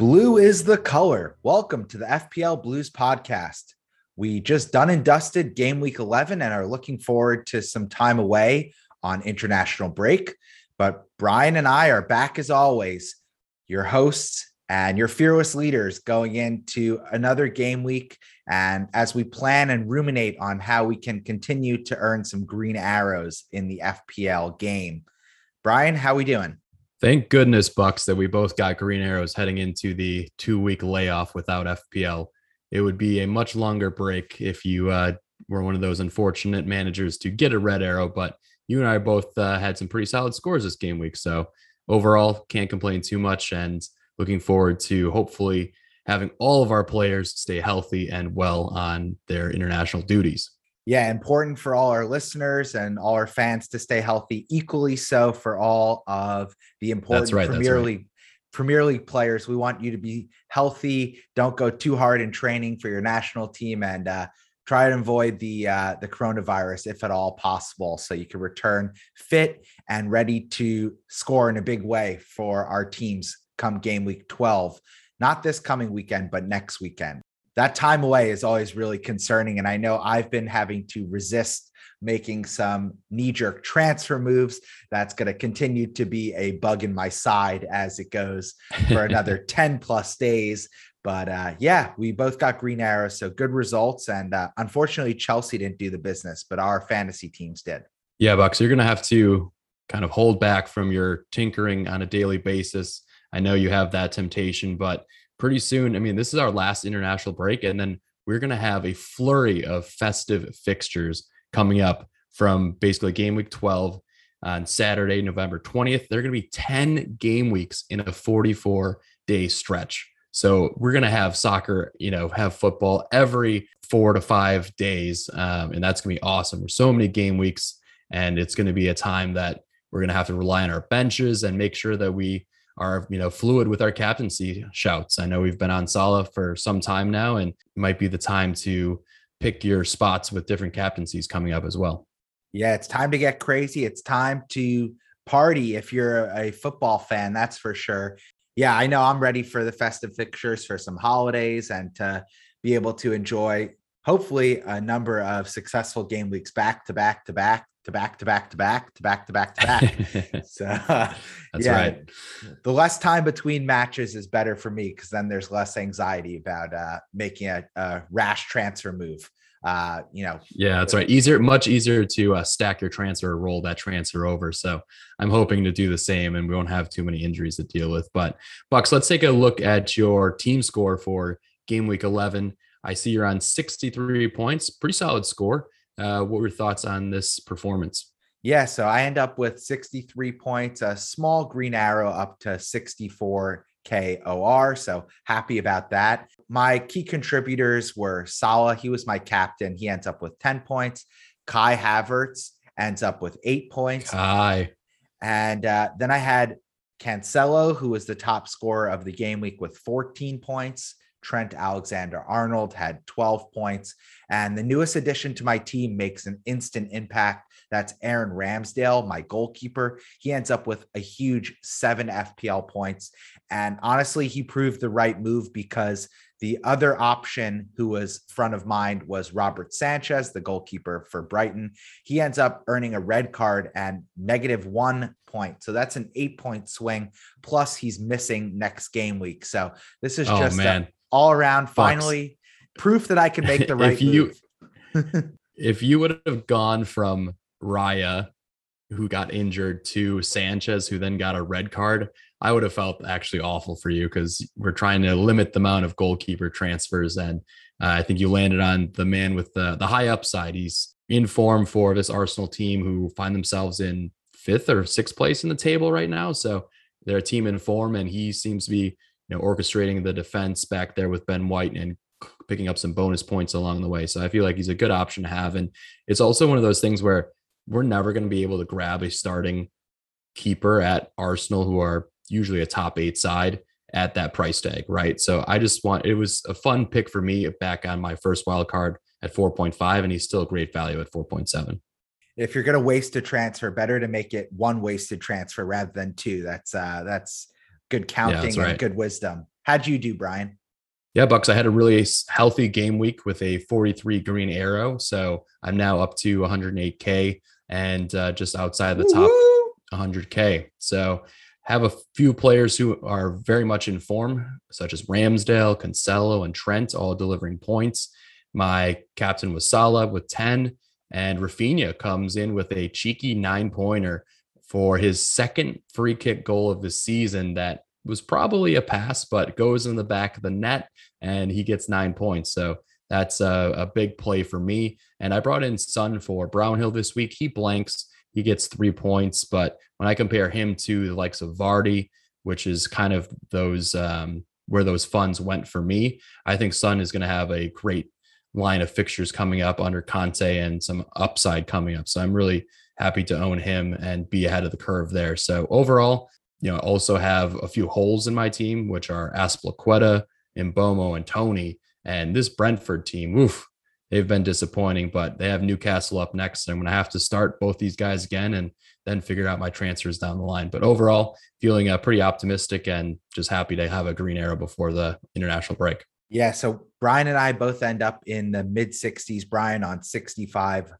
Blue is the color. Welcome to the FPL Blues podcast. We just done and dusted game week 11 and are looking forward to some time away on international break. But Brian and I are back as always, your hosts and your fearless leaders going into another game week. And as we plan and ruminate on how we can continue to earn some green arrows in the FPL game. Brian, how we doing? Thank goodness, Bucks, that we both got green arrows heading into the two-week layoff without FPL. It would be a much longer break if you were one of those unfortunate managers to get a red arrow, but you and I both had some pretty solid scores this game week. So overall, can't complain too much and looking forward to hopefully having all of our players stay healthy and well on their international duties. Yeah, important for all our listeners and all our fans to stay healthy, equally so for all of the important Premier League players. We want you to be healthy. Don't go too hard in training for your national team and try to avoid the coronavirus if at all possible, so you can return fit and ready to score in a big way for our teams come game week 12. Not this coming weekend, but next weekend. That time away is always really concerning, and I know I've been having to resist making some knee-jerk transfer moves. That's going to continue to be a bug in my side as it goes for another 10-plus days. But yeah, we both got green arrows, so good results. And unfortunately, Chelsea didn't do the business, but our fantasy teams did. Yeah, Bucks, you're going to have to kind of hold back from your tinkering on a daily basis. I know you have that temptation, but pretty soon, I mean, this is our last international break, and then we're going to have a flurry of festive fixtures coming up from basically game week 12 on Saturday, November 20th. There are going to be 10 game weeks in a 44-day stretch. So we're going to have soccer, you know, have football every 4 to 5 days, and that's going to be awesome. There's so many game weeks, and it's going to be a time that we're going to have to rely on our benches and make sure that we are, you know, fluid with our captaincy shouts. I know we've been on Salah for some time now, and it might be the time to pick your spots with different captaincies coming up as well. Yeah, it's time to get crazy. It's time to party if you're a football fan, that's for sure. Yeah, I know I'm ready for the festive fixtures for some holidays and to be able to enjoy, hopefully, a number of successful game weeks back to back. So that's right. The less time between matches is better for me, because then there's less anxiety about making a rash transfer move. Yeah, that's right. Much easier to stack your transfer or roll that transfer over. So I'm hoping to do the same, and we won't have too many injuries to deal with. But Bucks, let's take a look at your team score for game week 11. I see you're on 63 points. Pretty solid score. What were your thoughts on this performance? Yeah, so I end up with 63 points, a small green arrow up to 64K OR, so happy about that. My key contributors were Salah, he was my captain, he ends up with 10 points. Kai Havertz ends up with 8 points. Kai. And then I had Cancelo, who was the top scorer of the game week with 14 points. Trent Alexander-Arnold had 12 points. And the newest addition to my team makes an instant impact. That's Aaron Ramsdale, my goalkeeper. He ends up with a huge 7 FPL points. And honestly, he proved the right move, because the other option who was front of mind was Robert Sanchez, the goalkeeper for Brighton. He ends up earning a red card and -1 point. So that's an 8-point swing. Plus, he's missing next game week. So this is all around, finally, proof that I can make the right move. If you would have gone from Raya, who got injured, to Sanchez, who then got a red card, I would have felt actually awful for you, because we're trying to limit the amount of goalkeeper transfers. And I think you landed on the man with the high upside. He's in form for this Arsenal team, who find themselves in 5th or 6th place in the table right now. So they're a team in form, and he seems to be, you know, orchestrating the defense back there with Ben White and picking up some bonus points along the way. So I feel like he's a good option to have. And it's also one of those things where we're never going to be able to grab a starting keeper at Arsenal, who are usually a top 8 side, at that price tag, right? So it was a fun pick for me back on my first wild card at 4.5, and he's still a great value at 4.7. If you're going to waste a transfer, better to make it one wasted transfer rather than 2. That's good counting, yeah, that's right, and good wisdom. How'd you do, Brian? Yeah, Bucks, I had a really healthy game week with a 43 green arrow. So I'm now up to 108K and just outside the top 100K. So have a few players who are very much in form, such as Ramsdale, Cancelo, and Trent, all delivering points. My captain was Salah with 10, and Rafinha comes in with a cheeky 9-pointer for his second free kick goal of the season that was probably a pass, but goes in the back of the net, and he gets 9 points. So that's a big play for me. And I brought in Sun for Brownhill this week. He blanks. He gets 3 points. But when I compare him to the likes of Vardy, which is kind of those where those funds went for me, I think Sun is going to have a great line of fixtures coming up under Conte and some upside coming up. So I'm really happy to own him and be ahead of the curve there. So overall, you know, I also have a few holes in my team, which are Aspilicueta, Mboma, and Tony. And this Brentford team, oof, they've been disappointing, but they have Newcastle up next. And I'm going to have to start both these guys again and then figure out my transfers down the line. But overall, feeling pretty optimistic and just happy to have a green arrow before the international break. Yeah, so Brian and I both end up in the mid-60s. Brian on 65.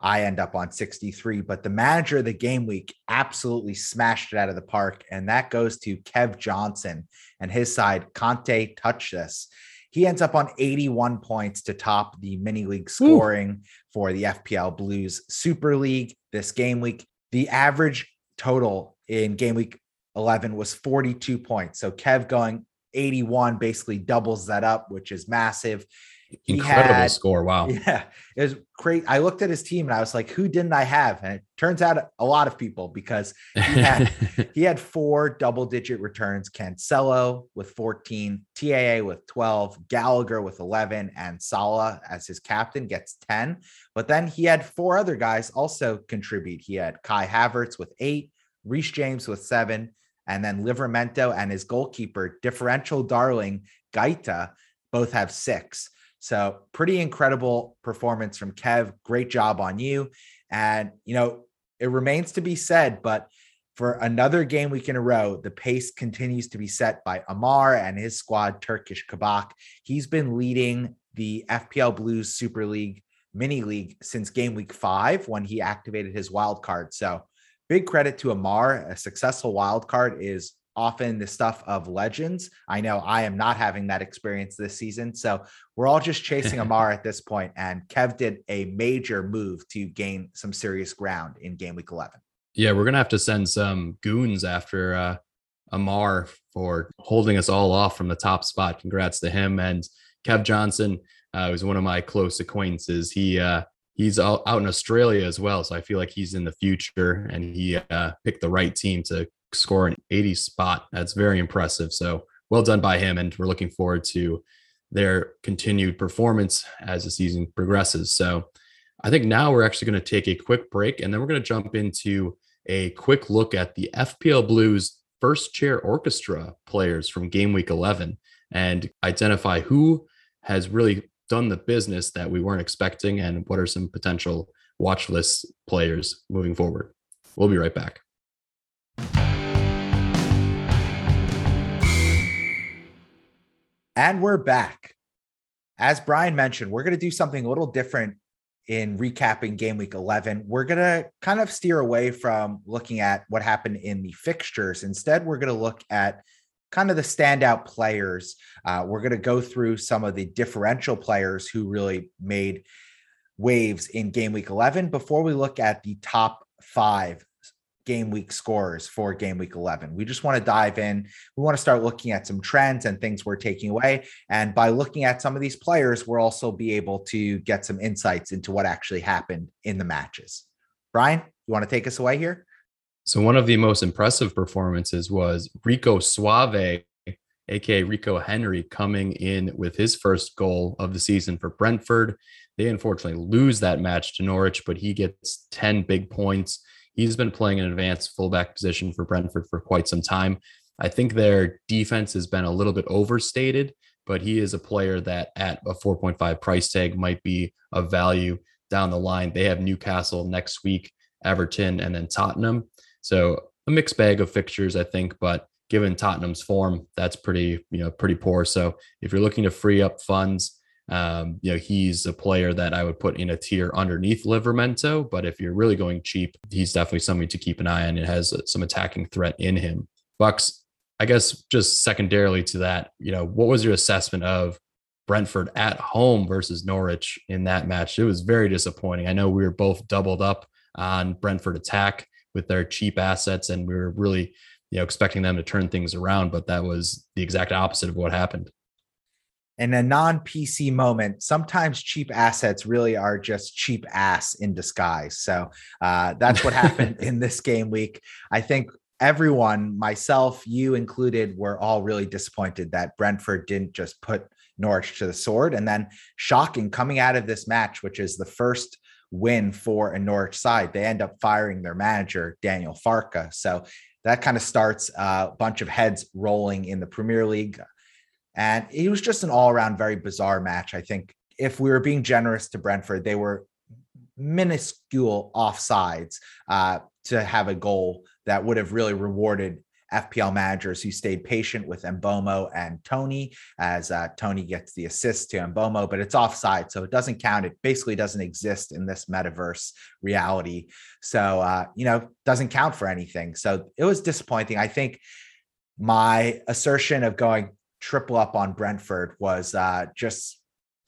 I end up on 63, but the manager of the game week absolutely smashed it out of the park. And that goes to Kev Johnson and his side, Conte Touch This. He ends up on 81 points to top the mini league scoring for the FPL Blues Super League this game week. The average total in game week 11 was 42 points. So Kev going 81 basically doubles that up, which is massive. Incredible score. Wow. Yeah, it was great. I looked at his team and I was like, who didn't I have? And it turns out a lot of people, because he had, he had 4 double-digit returns. Cancelo with 14, TAA with 12, Gallagher with 11, and Salah as his captain gets 10. But then he had 4 other guys also contribute. He had Kai Havertz with 8, Reece James with 7, and then Livermento and his goalkeeper, differential darling Gaeta, both have 6. So pretty incredible performance from Kev. Great job on you. And, you know, it remains to be said, but for another game week in a row, the pace continues to be set by Amar and his squad, Turkish Kabak. He's been leading the FPL Blues Super League mini league since game week 5 when he activated his wild card. So big credit to Amar. A successful wild card is often the stuff of legends. I know I am not having that experience this season. So we're all just chasing Amar at this point. And Kev did a major move to gain some serious ground in game week 11. Yeah, we're going to have to send some goons after Amar for holding us all off from the top spot. Congrats to him. And Kev Johnson was one of my close acquaintances. He's out in Australia as well. So I feel like he's in the future, and he picked the right team to score an 80 spot. That's very impressive. So well done by him. And we're looking forward to their continued performance as the season progresses. So I think now we're actually going to take a quick break, and then we're going to jump into a quick look at the FPL Blues first chair orchestra players from game week 11 and identify who has really done the business that we weren't expecting and what are some potential watch list players moving forward. We'll be right back. And we're back. As Brian mentioned, we're going to do something a little different in recapping game week 11. We're going to kind of steer away from looking at what happened in the fixtures. Instead, we're going to look at kind of the standout players. We're going to go through some of the differential players who really made waves in game week 11 before we look at the top 5 game week scorers for game week 11. We just want to dive in. We want to start looking at some trends and things we're taking away. And by looking at some of these players, we'll also be able to get some insights into what actually happened in the matches. Brian, you want to take us away here? So one of the most impressive performances was Rico Suave, aka Rico Henry, coming in with his first goal of the season for Brentford. They unfortunately lose that match to Norwich, but he gets 10 big points. He's been playing an advanced fullback position for Brentford for quite some time. I think their defense has been a little bit overstated, but he is a player that at a 4.5 price tag might be of value down the line. They have Newcastle next week, Everton, and then Tottenham. So a mixed bag of fixtures, I think, but given Tottenham's form, that's pretty, pretty poor. So if you're looking to free up funds, he's a player that I would put in a tier underneath Livermento. But if you're really going cheap, he's definitely something to keep an eye on. It has some attacking threat in him. Bucks, I guess just secondarily to that, what was your assessment of Brentford at home versus Norwich in that match? It was very disappointing. I know we were both doubled up on Brentford attack with their cheap assets, and we were really, expecting them to turn things around, but that was the exact opposite of what happened. In a non-PC moment, sometimes cheap assets really are just cheap ass in disguise. So that's what happened in this game week. I think everyone, myself, you included, were all really disappointed that Brentford didn't just put Norwich to the sword. And then shocking, coming out of this match, which is the first win for a Norwich side, they end up firing their manager, Daniel Farke. So that kind of starts a bunch of heads rolling in the Premier League. And it was just an all-around very bizarre match. I think if we were being generous to Brentford, they were minuscule offsides to have a goal that would have really rewarded FPL managers who stayed patient with Mboma and Tony, as Tony gets the assist to Mboma, but it's offside, so it doesn't count. It basically doesn't exist in this metaverse reality. So, doesn't count for anything. So it was disappointing. I think my assertion of going triple up on Brentford was I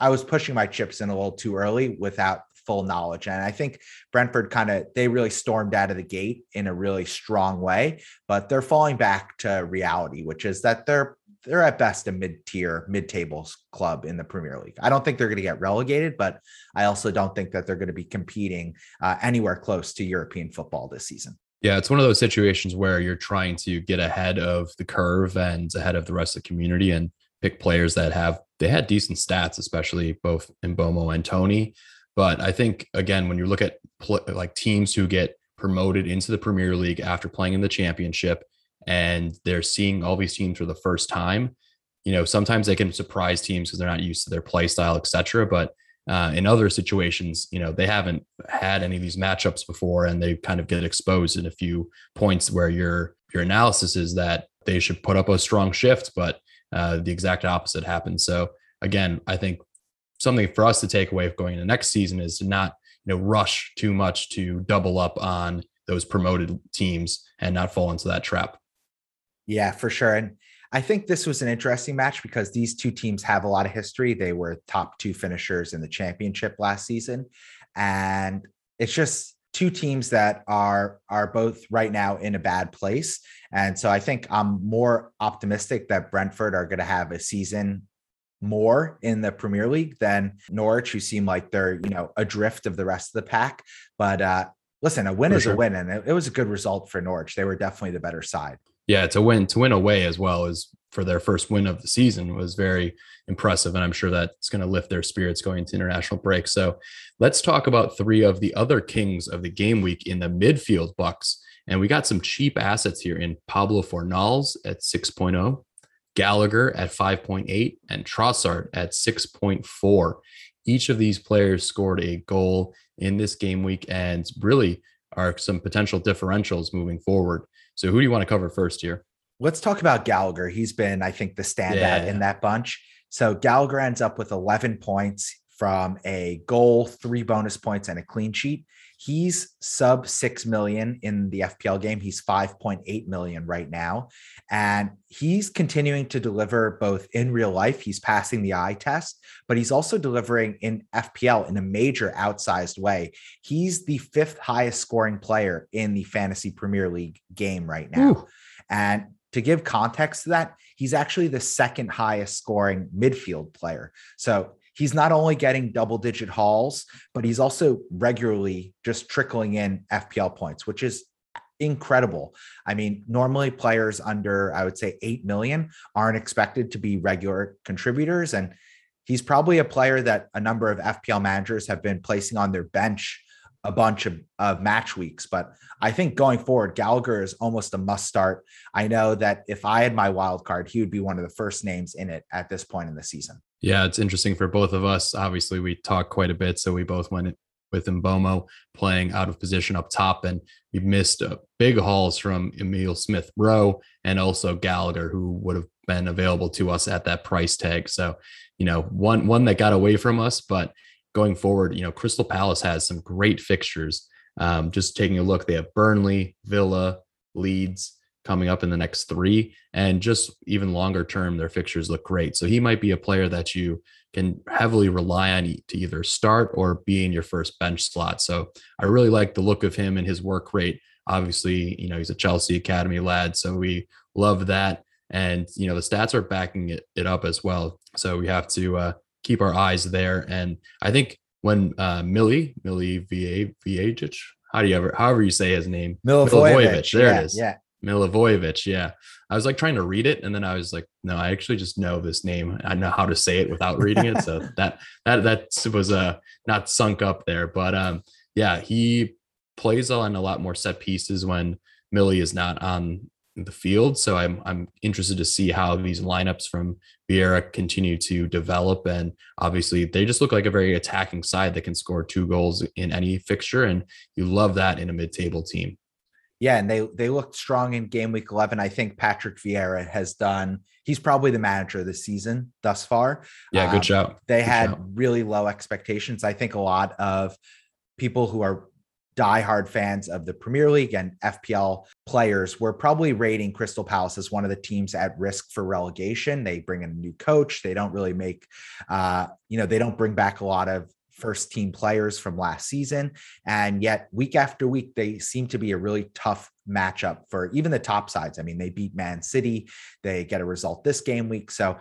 was pushing my chips in a little too early without full knowledge. And I think Brentford they really stormed out of the gate in a really strong way, but they're falling back to reality, which is that they're at best a mid-table club in the Premier League. I don't think they're going to get relegated, but I also don't think that they're going to be competing anywhere close to European football this season. Yeah, it's one of those situations where you're trying to get ahead of the curve and ahead of the rest of the community and pick players that had decent stats, especially both Mbomo and Tony. But I think, again, when you look at teams who get promoted into the Premier League after playing in the Championship and they're seeing all these teams for the first time, sometimes they can surprise teams because they're not used to their play style, et cetera. But in other situations, they haven't had any of these matchups before and they kind of get exposed in a few points where your analysis is that they should put up a strong shift, but the exact opposite happens. So, again, I think something for us to take away going into next season is to not, rush too much to double up on those promoted teams and not fall into that trap. Yeah, for sure. And I think this was an interesting match because these two teams have a lot of history. They were top two finishers in the Championship last season. And it's just two teams that are both right now in a bad place. And so I think I'm more optimistic that Brentford are going to have a season more in the Premier League than Norwich, who seem like they're, adrift of the rest of the pack. But listen, a win is a win, and it was a good result for Norwich. They were definitely the better side. Yeah, to win away as well as for their first win of the season was very impressive, and I'm sure that's going to lift their spirits going into international break. So let's talk about three of the other kings of the game week in the midfield, Bucks, and we got some cheap assets here in Pablo Fornals at 6.0. Gallagher at 5.8 and Trossard at 6.4. Each of these players scored a goal in this game week and really are some potential differentials moving forward. So who do you want to cover first here? Let's talk about Gallagher. He's been, I think, the standout in that bunch. So Gallagher ends up with 11 points from a goal, 3 bonus points, and a clean sheet. He's sub 6 million in the FPL game. He's 5.8 million right now. And he's continuing to deliver both in real life. He's passing the eye test, but he's also delivering in FPL in a major outsized way. He's the 5th highest scoring player in the Fantasy Premier League game right now. Ooh. And to give context to that, he's actually the 2nd highest scoring midfield player. So he's not only getting double-digit hauls, but he's also regularly just trickling in FPL points, which is incredible. I mean, normally players under, I would say, 8 million aren't expected to be regular contributors. And he's probably a player that a number of FPL managers have been placing on their bench a bunch of match weeks. But I think going forward, Gallagher is almost a must start. I know that if I had my wild card, he would be one of the first names in it at this point in the season. Yeah, it's interesting for both of us. Obviously, we talk quite a bit, so we both went with Mboma playing out of position up top. And we missed big hauls from Emil Smith-Rowe and also Gallagher, who would have been available to us at that price tag. So, you know, one that got away from us, but going forward, you know, Crystal Palace has some great fixtures. Just taking a look, they have Burnley, Villa, Leeds coming up in the next three, and just even longer term, their fixtures look great. So he might be a player that you can heavily rely on to either start or be in your first bench slot. So I really like the look of him and his work rate. Obviously, you know, he's a Chelsea Academy lad, so we love that. And, you know, the stats are backing it up as well. So we have to keep our eyes there. And I think when Milivojevic, however you say his name, Milivojevic, there it is. Yeah. Milivojevic. Yeah. I was like trying to read it. And then I was like, no, I actually just know this name. I know how to say it without reading it. So that was not sunk up there, but yeah, he plays on a lot more set pieces when Millie is not on the field. So I'm interested to see how these lineups from Vieira continue to develop. And obviously they just look like a very attacking side that can score 2 goals in any fixture. And you love that in a mid-table team. Yeah, and they looked strong in game week 11. I think Patrick Vieira he's probably the manager of the season thus far. Yeah, good job. They had really low expectations. I think a lot of people who are diehard fans of the Premier League and FPL players were probably rating Crystal Palace as one of the teams at risk for relegation. They bring in a new coach. They don't really make, they don't bring back a lot of first team players from last season. And yet week after week, they seem to be a really tough matchup for even the top sides. I mean, they beat Man City, they get a result this game week. So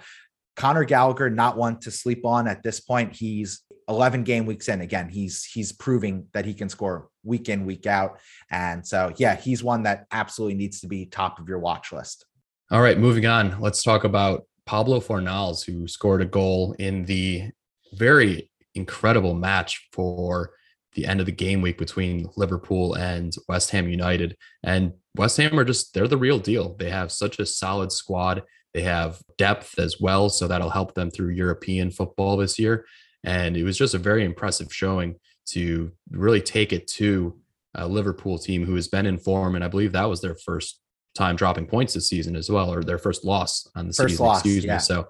Connor Gallagher, not one to sleep on at this point. He's 11 game weeks in. Again, he's proving that he can score week in, week out. And so, yeah, he's one that absolutely needs to be top of your watch list. All right, moving on. Let's talk about Pablo Fornals, who scored a goal in the very incredible match for the end of the game week between Liverpool and West Ham United. And West Ham are they're the real deal. They have such a solid squad. They have depth as well. So that'll help them through European football this year. And it was just a very impressive showing to really take it to a Liverpool team who has been in form. And I believe that was their first time dropping points this season as well, or their first loss on the season. Excuse me. So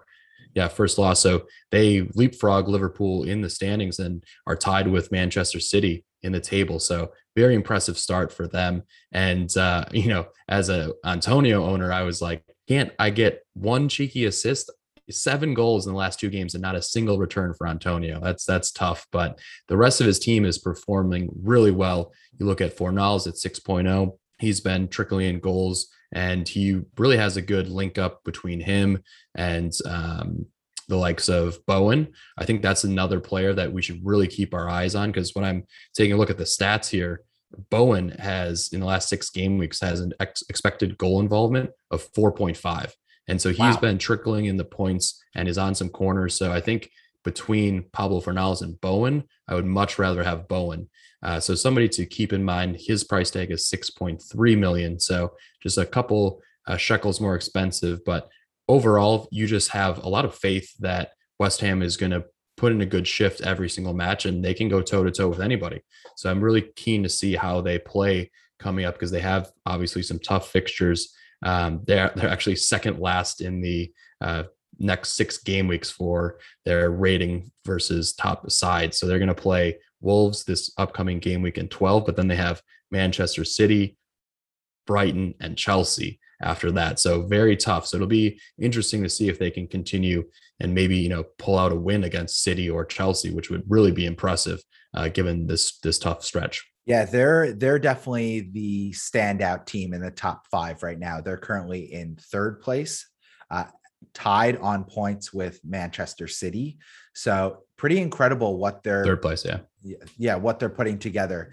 yeah, first loss. So they leapfrog Liverpool in the standings and are tied with Manchester City in the table. So very impressive start for them. And, as a Antonio owner, I was like, can't I get one cheeky assist? 7 goals in the last 2 games and not a single return for Antonio. That's tough, but the rest of his team is performing really well. You look at Fornals at 6.0. He's been trickling in goals, and he really has a good link up between him and the likes of Bowen. I think that's another player that we should really keep our eyes on, because when I'm taking a look at the stats here, Bowen has in the last 6 game weeks has an expected goal involvement of 4.5. And so he's been trickling in the points and is on some corners. So I think between Pablo Fornals and Bowen, I would much rather have Bowen. So somebody to keep in mind, his price tag is 6.3 million. So just a couple shekels more expensive, but overall you just have a lot of faith that West Ham is going to put in a good shift every single match and they can go toe to toe with anybody. So I'm really keen to see how they play coming up, because they have obviously some tough fixtures. They're actually second last in the next 6 game weeks for their rating versus top side. So they're going to play Wolves this upcoming game week in 12, but then they have Manchester City, Brighton, and Chelsea after that. So very tough. So it'll be interesting to see if they can continue and maybe, pull out a win against City or Chelsea, which would really be impressive given this tough stretch. Yeah, they're definitely the standout team in the top 5 right now. They're currently in 3rd place, tied on points with Manchester City. So pretty incredible what they're 3rd place. Yeah, what they're putting together.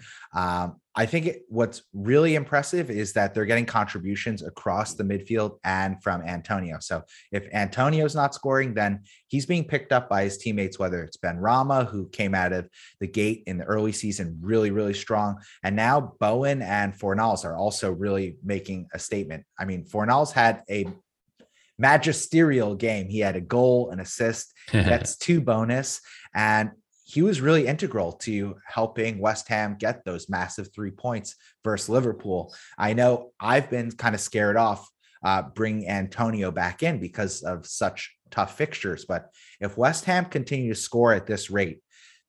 I think what's really impressive is that they're getting contributions across the midfield and from Antonio. So if Antonio's not scoring, then he's being picked up by his teammates, whether it's Ben Rama, who came out of the gate in the early season really, really strong. And now Bowen and Fornals are also really making a statement. I mean, Fornals had a magisterial game. He had a goal, an assist, that's 2 bonus. And he was really integral to helping West Ham get those massive 3 points versus Liverpool. I know I've been kind of scared off bringing Antonio back in because of such tough fixtures. But if West Ham continue to score at this rate,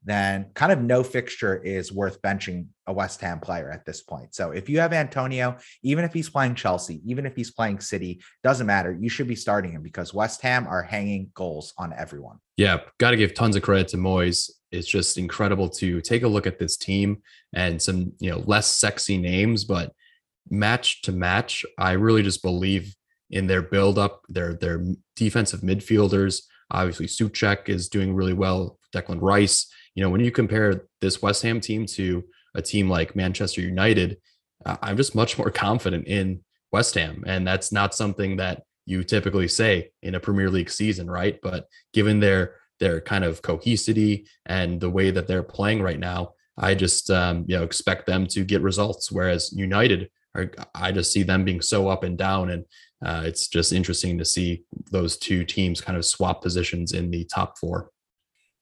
then kind of no fixture is worth benching a West Ham player at this point. So if you have Antonio, even if he's playing Chelsea, even if he's playing City, doesn't matter. You should be starting him because West Ham are hanging goals on everyone. Yeah, got to give tons of credit to Moyes. It's just incredible to take a look at this team and some, you know, less sexy names, but match to match, I really just believe in their buildup, their defensive midfielders. Obviously, Souček is doing really well. Declan Rice. You know, when you compare this West Ham team to a team like Manchester United, I'm just much more confident in West Ham. And that's not something that you typically say in a Premier League season, right? But given their kind of cohesivity and the way that they're playing right now, I just, expect them to get results. Whereas United, I just see them being so up and down. And it's just interesting to see those two teams kind of swap positions in the top four.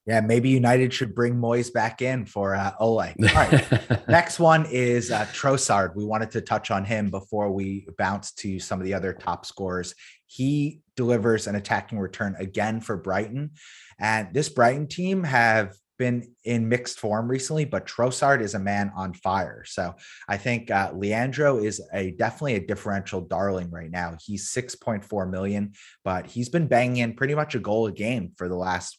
Yeah, maybe United should bring Moyes back in for Ole. All right, next one is Trossard. We wanted to touch on him before we bounce to some of the other top scorers. He delivers an attacking return again for Brighton. And this Brighton team have been in mixed form recently, but Trossard is a man on fire. So I think Leandro is definitely a differential darling right now. He's 6.4 million, but he's been banging in pretty much a goal a game for the last,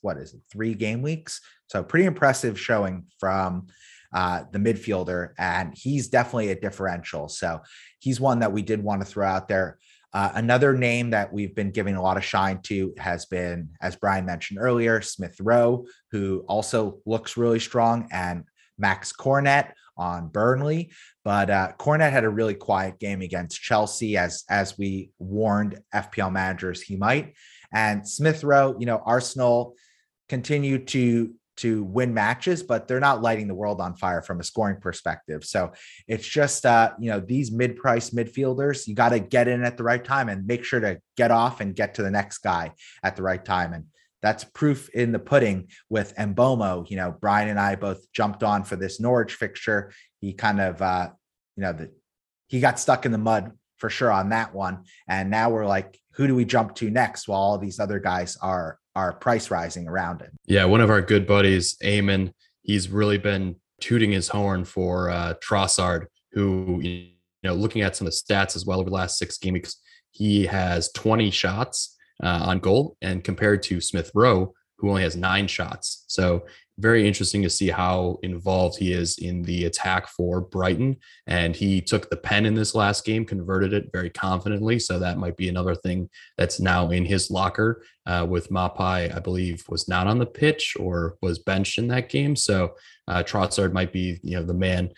3 game weeks. So pretty impressive showing from the midfielder, and he's definitely a differential. So he's one that we did want to throw out there. Another name that we've been giving a lot of shine to has been, as Brian mentioned earlier, Smith-Rowe, who also looks really strong, and Max Cornett on Burnley. But Cornett had a really quiet game against Chelsea, as we warned FPL managers he might. And Smith-Rowe, Arsenal continue to win matches, but they're not lighting the world on fire from a scoring perspective. So it's just, these mid-price midfielders, you got to get in at the right time and make sure to get off and get to the next guy at the right time. And that's proof in the pudding with Mboma. Brian and I both jumped on for this Norwich fixture. He kind of, he got stuck in the mud for sure on that one. And now we're like, who do we jump to next while all these other guys are price rising around it? Yeah, one of our good buddies, Eamon, he's really been tooting his horn for Trossard, who, looking at some of the stats as well over the last 6 game weeks, he has 20 shots on goal, and compared to Smith-Rowe, who only has 9 shots. So very interesting to see how involved he is in the attack for Brighton. And he took the pen in this last game, converted it very confidently. So that might be another thing that's now in his locker with Mapai, I believe, was not on the pitch or was benched in that game. So Trossard might be, the man,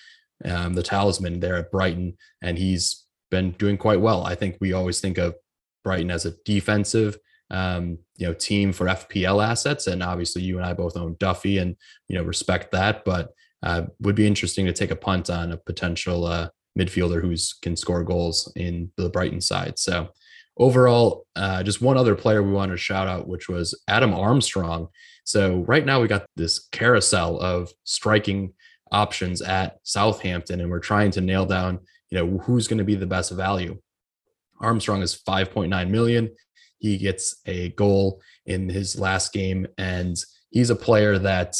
the talisman there at Brighton. And he's been doing quite well. I think we always think of Brighton as a defensive team for FPL assets, and obviously you and I both own Duffy and respect that, but would be interesting to take a punt on a potential midfielder who can score goals in the Brighton side. So overall, just one other player we wanted to shout out, which was Adam Armstrong. So right now we got this carousel of striking options at Southampton, and we're trying to nail down who's going to be the best value. Armstrong is 5.9 million. He gets a goal in his last game, and he's a player that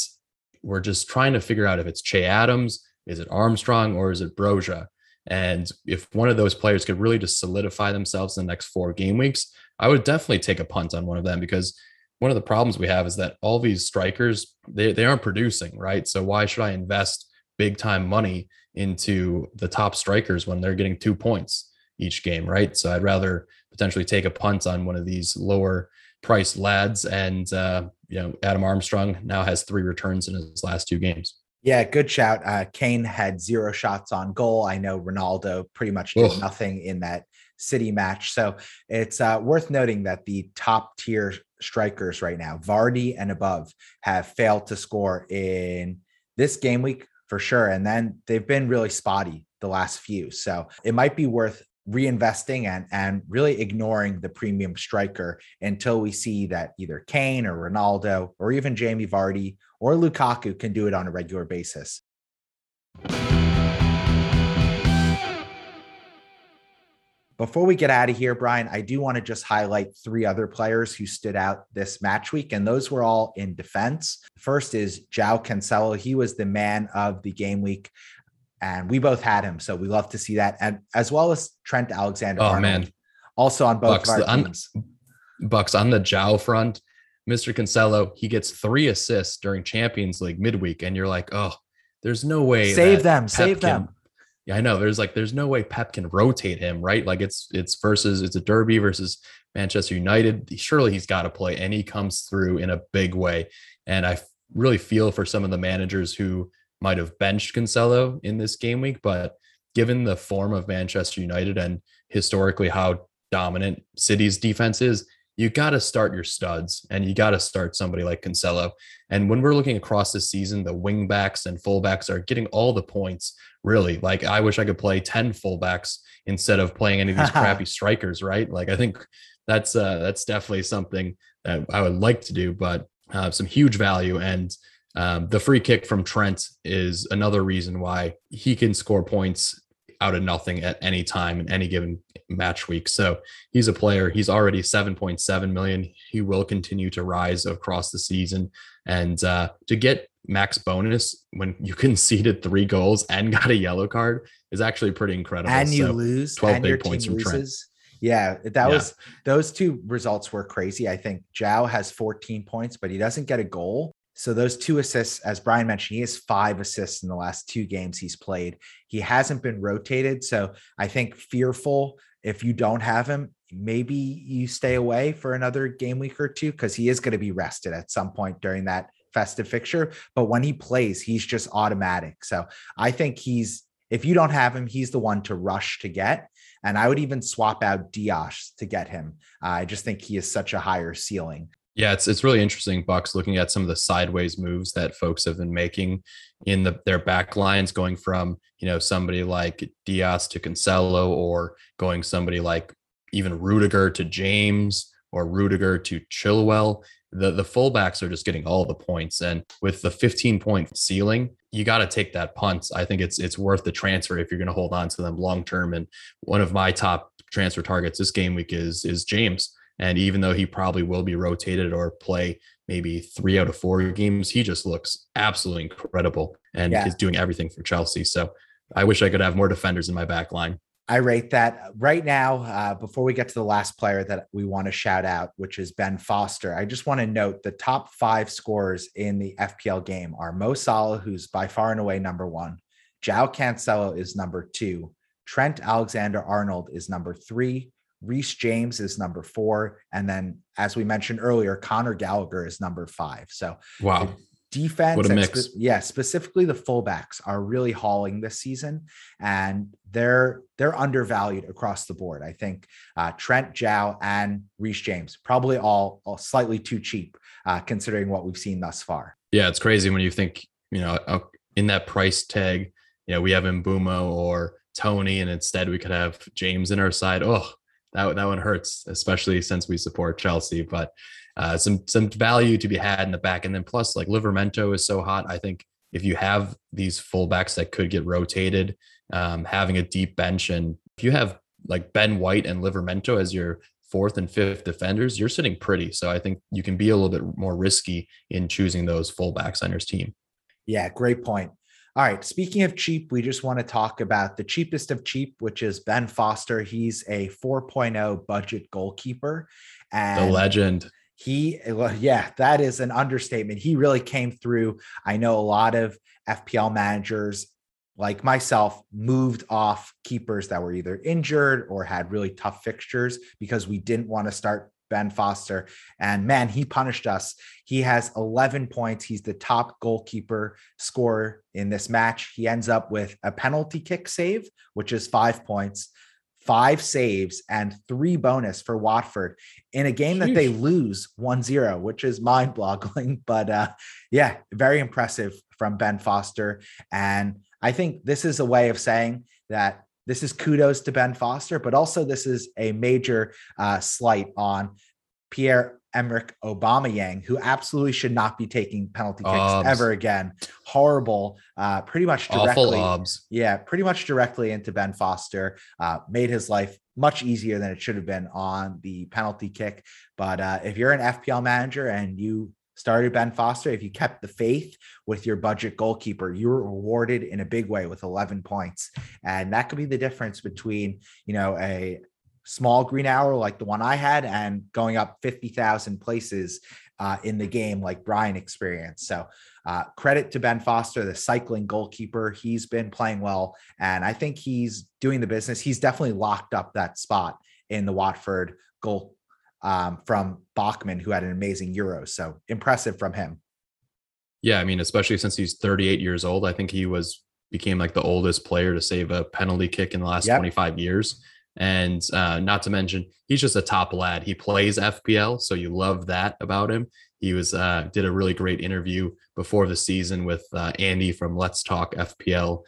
we're just trying to figure out if it's Che Adams, is it Armstrong, or is it Broja? And if one of those players could really just solidify themselves in the next 4 game weeks, I would definitely take a punt on one of them, because one of the problems we have is that all these strikers, they aren't producing, right? So why should I invest big time money into the top strikers when they're getting 2 points each game, right? So I'd rather potentially take a punt on one of these lower priced lads. And, Adam Armstrong now has 3 returns in his last 2 games. Yeah, good shout. Kane had 0 shots on goal. I know Ronaldo pretty much did nothing in that City match. So it's worth noting that the top tier strikers right now, Vardy and above, have failed to score in this game week for sure. And then they've been really spotty the last few. So it might be worth reinvesting and really ignoring the premium striker until we see that either Kane or Ronaldo or even Jamie Vardy or Lukaku can do it on a regular basis. Before we get out of here, Brian, I do want to just highlight three other players who stood out this match week, and those were all in defense. First is João Cancelo. He was the man of the game week, and we both had him, so we love to see that, and as well as Trent Alexander-Arnold. Oh, man. Also on both of our teams. Bucks, on the João front, Mr. Cancelo, he gets 3 assists during Champions League midweek, and you're like, oh, there's no way. Save them. Yeah, I know. There's no way Pep can rotate him, right? Like it's a derby versus Manchester United. Surely he's got to play, and he comes through in a big way. And I really feel for some of the managers who might have benched Cancelo in this game week, but given the form of Manchester United and historically how dominant City's defense is, you got to start your studs, and you got to start somebody like Cancelo. And when we're looking across the season, the wing backs and fullbacks are getting all the points, really. Like, I wish I could play 10 fullbacks instead of playing any of these crappy strikers, right? Like, I think that's definitely something that I would like to do, but some huge value. And the free kick from Trent is another reason why he can score points out of nothing at any time in any given match week. So he's a player. He's already 7.7 million. He will continue to rise across the season. And to get max bonus when you conceded 3 goals and got a yellow card is actually pretty incredible. And you lose 12 big points from Trent. Yeah, that was those two results were crazy. I think João has 14 points, but he doesn't get a goal. So those 2 assists, as Brian mentioned, he has 5 assists in the last 2 games he's played. He hasn't been rotated. So I think fearful, if you don't have him, maybe you stay away for another game week or 2, because he is going to be rested at some point during that festive fixture. But when he plays, he's just automatic. So I think if you don't have him, he's the one to rush to get. And I would even swap out Diash to get him. I just think he is such a higher ceiling. Yeah, it's really interesting, Bucks, looking at some of the sideways moves that folks have been making in their back lines, going from, somebody like Diaz to Cancelo, or going somebody like even Rudiger to James, or Rudiger to Chilwell. The fullbacks are just getting all the points. And with the 15-point ceiling, you got to take that punt. I think it's worth the transfer if you're going to hold on to them long-term. And one of my top transfer targets this game week is James. And even though he probably will be rotated or play maybe 3 out of 4 games, he just looks absolutely incredible and is doing everything for Chelsea. So I wish I could have more defenders in my back line. I rate that right now. Before we get to the last player that we want to shout out, which is Ben Foster, I just want to note the top 5 scorers in the FPL game are Mo Salah, who's by far and away number 1. João Cancelo is number 2. Trent Alexander-Arnold is number 3. Reece James is number 4. And then, as we mentioned earlier, Connor Gallagher is number 5. So wow, defense, what a mix. Specifically the fullbacks are really hauling this season, and they're undervalued across the board. I think Trent, João, and Reece James probably all slightly too cheap considering what we've seen thus far. Yeah, it's crazy when you think, in that price tag, we have Mboma or Tony, and instead we could have James in our side. Oh, that one hurts, especially since we support Chelsea, but some value to be had in the back. And then plus, like, Livermento is so hot. I think if you have these fullbacks that could get rotated, having a deep bench, and if you have like Ben White and Livermento as your 4th and 5th defenders, you're sitting pretty. So I think you can be a little bit more risky in choosing those fullbacks on your team. Yeah, great point. All right, speaking of cheap, we just want to talk about the cheapest of cheap, which is Ben Foster. He's a 4.0 budget goalkeeper. And the legend. That is an understatement. He really came through. I know a lot of FPL managers like myself moved off keepers that were either injured or had really tough fixtures because we didn't want to start Ben Foster, and man, he punished us. He has 11 points. He's the top goalkeeper scorer in this match. He ends up with a penalty kick save, which is 5 points, 5 saves, and 3 bonus for Watford in a game that they lose 1-0, which is mind-boggling, but very impressive from Ben Foster. And I think this is a way of saying that This is kudos to Ben Foster, but also this is a major slight on Pierre-Emerick Aubameyang, who absolutely should not be taking penalty kicks ever again. Horrible, pretty much directly. Yeah, pretty much directly into Ben Foster. Made his life much easier than it should have been on the penalty kick. But if you're an FPL manager and you started Ben Foster, if you kept the faith with your budget goalkeeper, you were rewarded in a big way with 11 points. And that could be the difference between, you know, a small green hour like the one I had and going up 50,000 places in the game like Brian experienced. So credit to Ben Foster, the cycling goalkeeper. He's been playing well, and I think he's doing the business. He's definitely locked up that spot in the Watford goal from Bachmann, who had an amazing Euro. So impressive from him. Yeah, I mean, especially since he's 38 years old. I think he became like the oldest player to save a penalty kick in the last 25 years. And not to mention, he's just a top lad. He plays FPL, so you love that about him. He was did a really great interview before the season with Andy from Let's Talk FPL,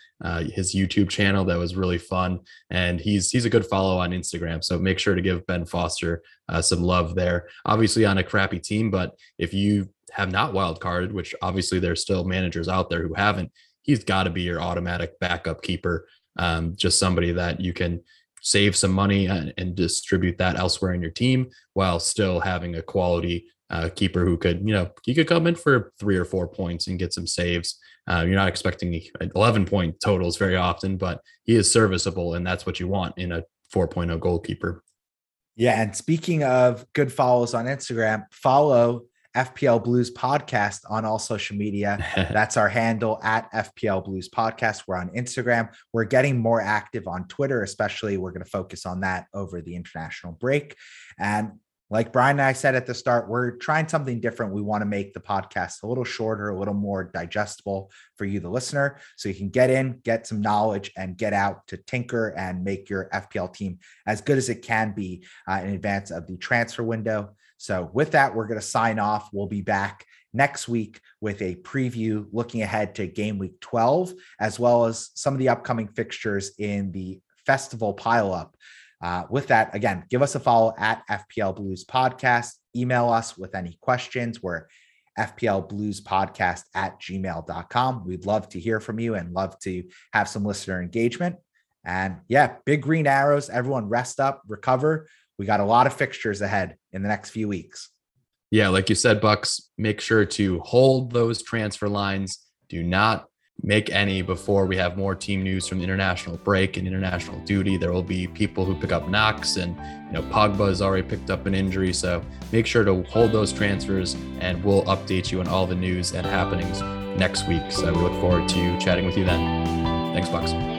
his YouTube channel. That was really fun. And he's a good follow on Instagram. So make sure to give Ben Foster some love there. Obviously on a crappy team, but if you have not wildcarded, which obviously there's still managers out there who haven't, he's got to be your automatic backup keeper. Just somebody that you can save some money and distribute that elsewhere in your team while still having a quality keeper who could, you know, he could come in for 3 or 4 points and get some saves. You're not expecting 11 point totals very often, but he is serviceable, and that's what you want in a 4.0 goalkeeper. Yeah. And speaking of good follows on Instagram, follow FPL Blues Podcast on all social media. That's our handle at FPL Blues Podcast. We're on Instagram. We're getting more active on Twitter, especially. We're going to focus on that over the international break. And like Brian and I said at the start, we're trying something different. We want to make the podcast a little shorter, a little more digestible for you, the listener, so you can get in, get some knowledge, and get out to tinker and make your FPL team as good as it can be in advance of the transfer window. So with that, we're going to sign off. We'll be back next week with a preview looking ahead to game week 12, as well as some of the upcoming fixtures in the festival pileup. With that, again, give us a follow at FPL Blues Podcast. Email us with any questions. We're fplbluespodcast@gmail.com. We'd love to hear from you and love to have some listener engagement. And yeah, big green arrows. Everyone rest up, recover. We got a lot of fixtures ahead in the next few weeks. Yeah, like you said, Bucks, make sure to hold those transfer lines. Do not make any before we have more team news from the international break and international duty. There will be people who pick up Knox, and you know Pogba has already picked up an injury. So make sure to hold those transfers, and we'll update you on all the news and happenings next week. So we look forward to chatting with you then. Thanks, Bucks.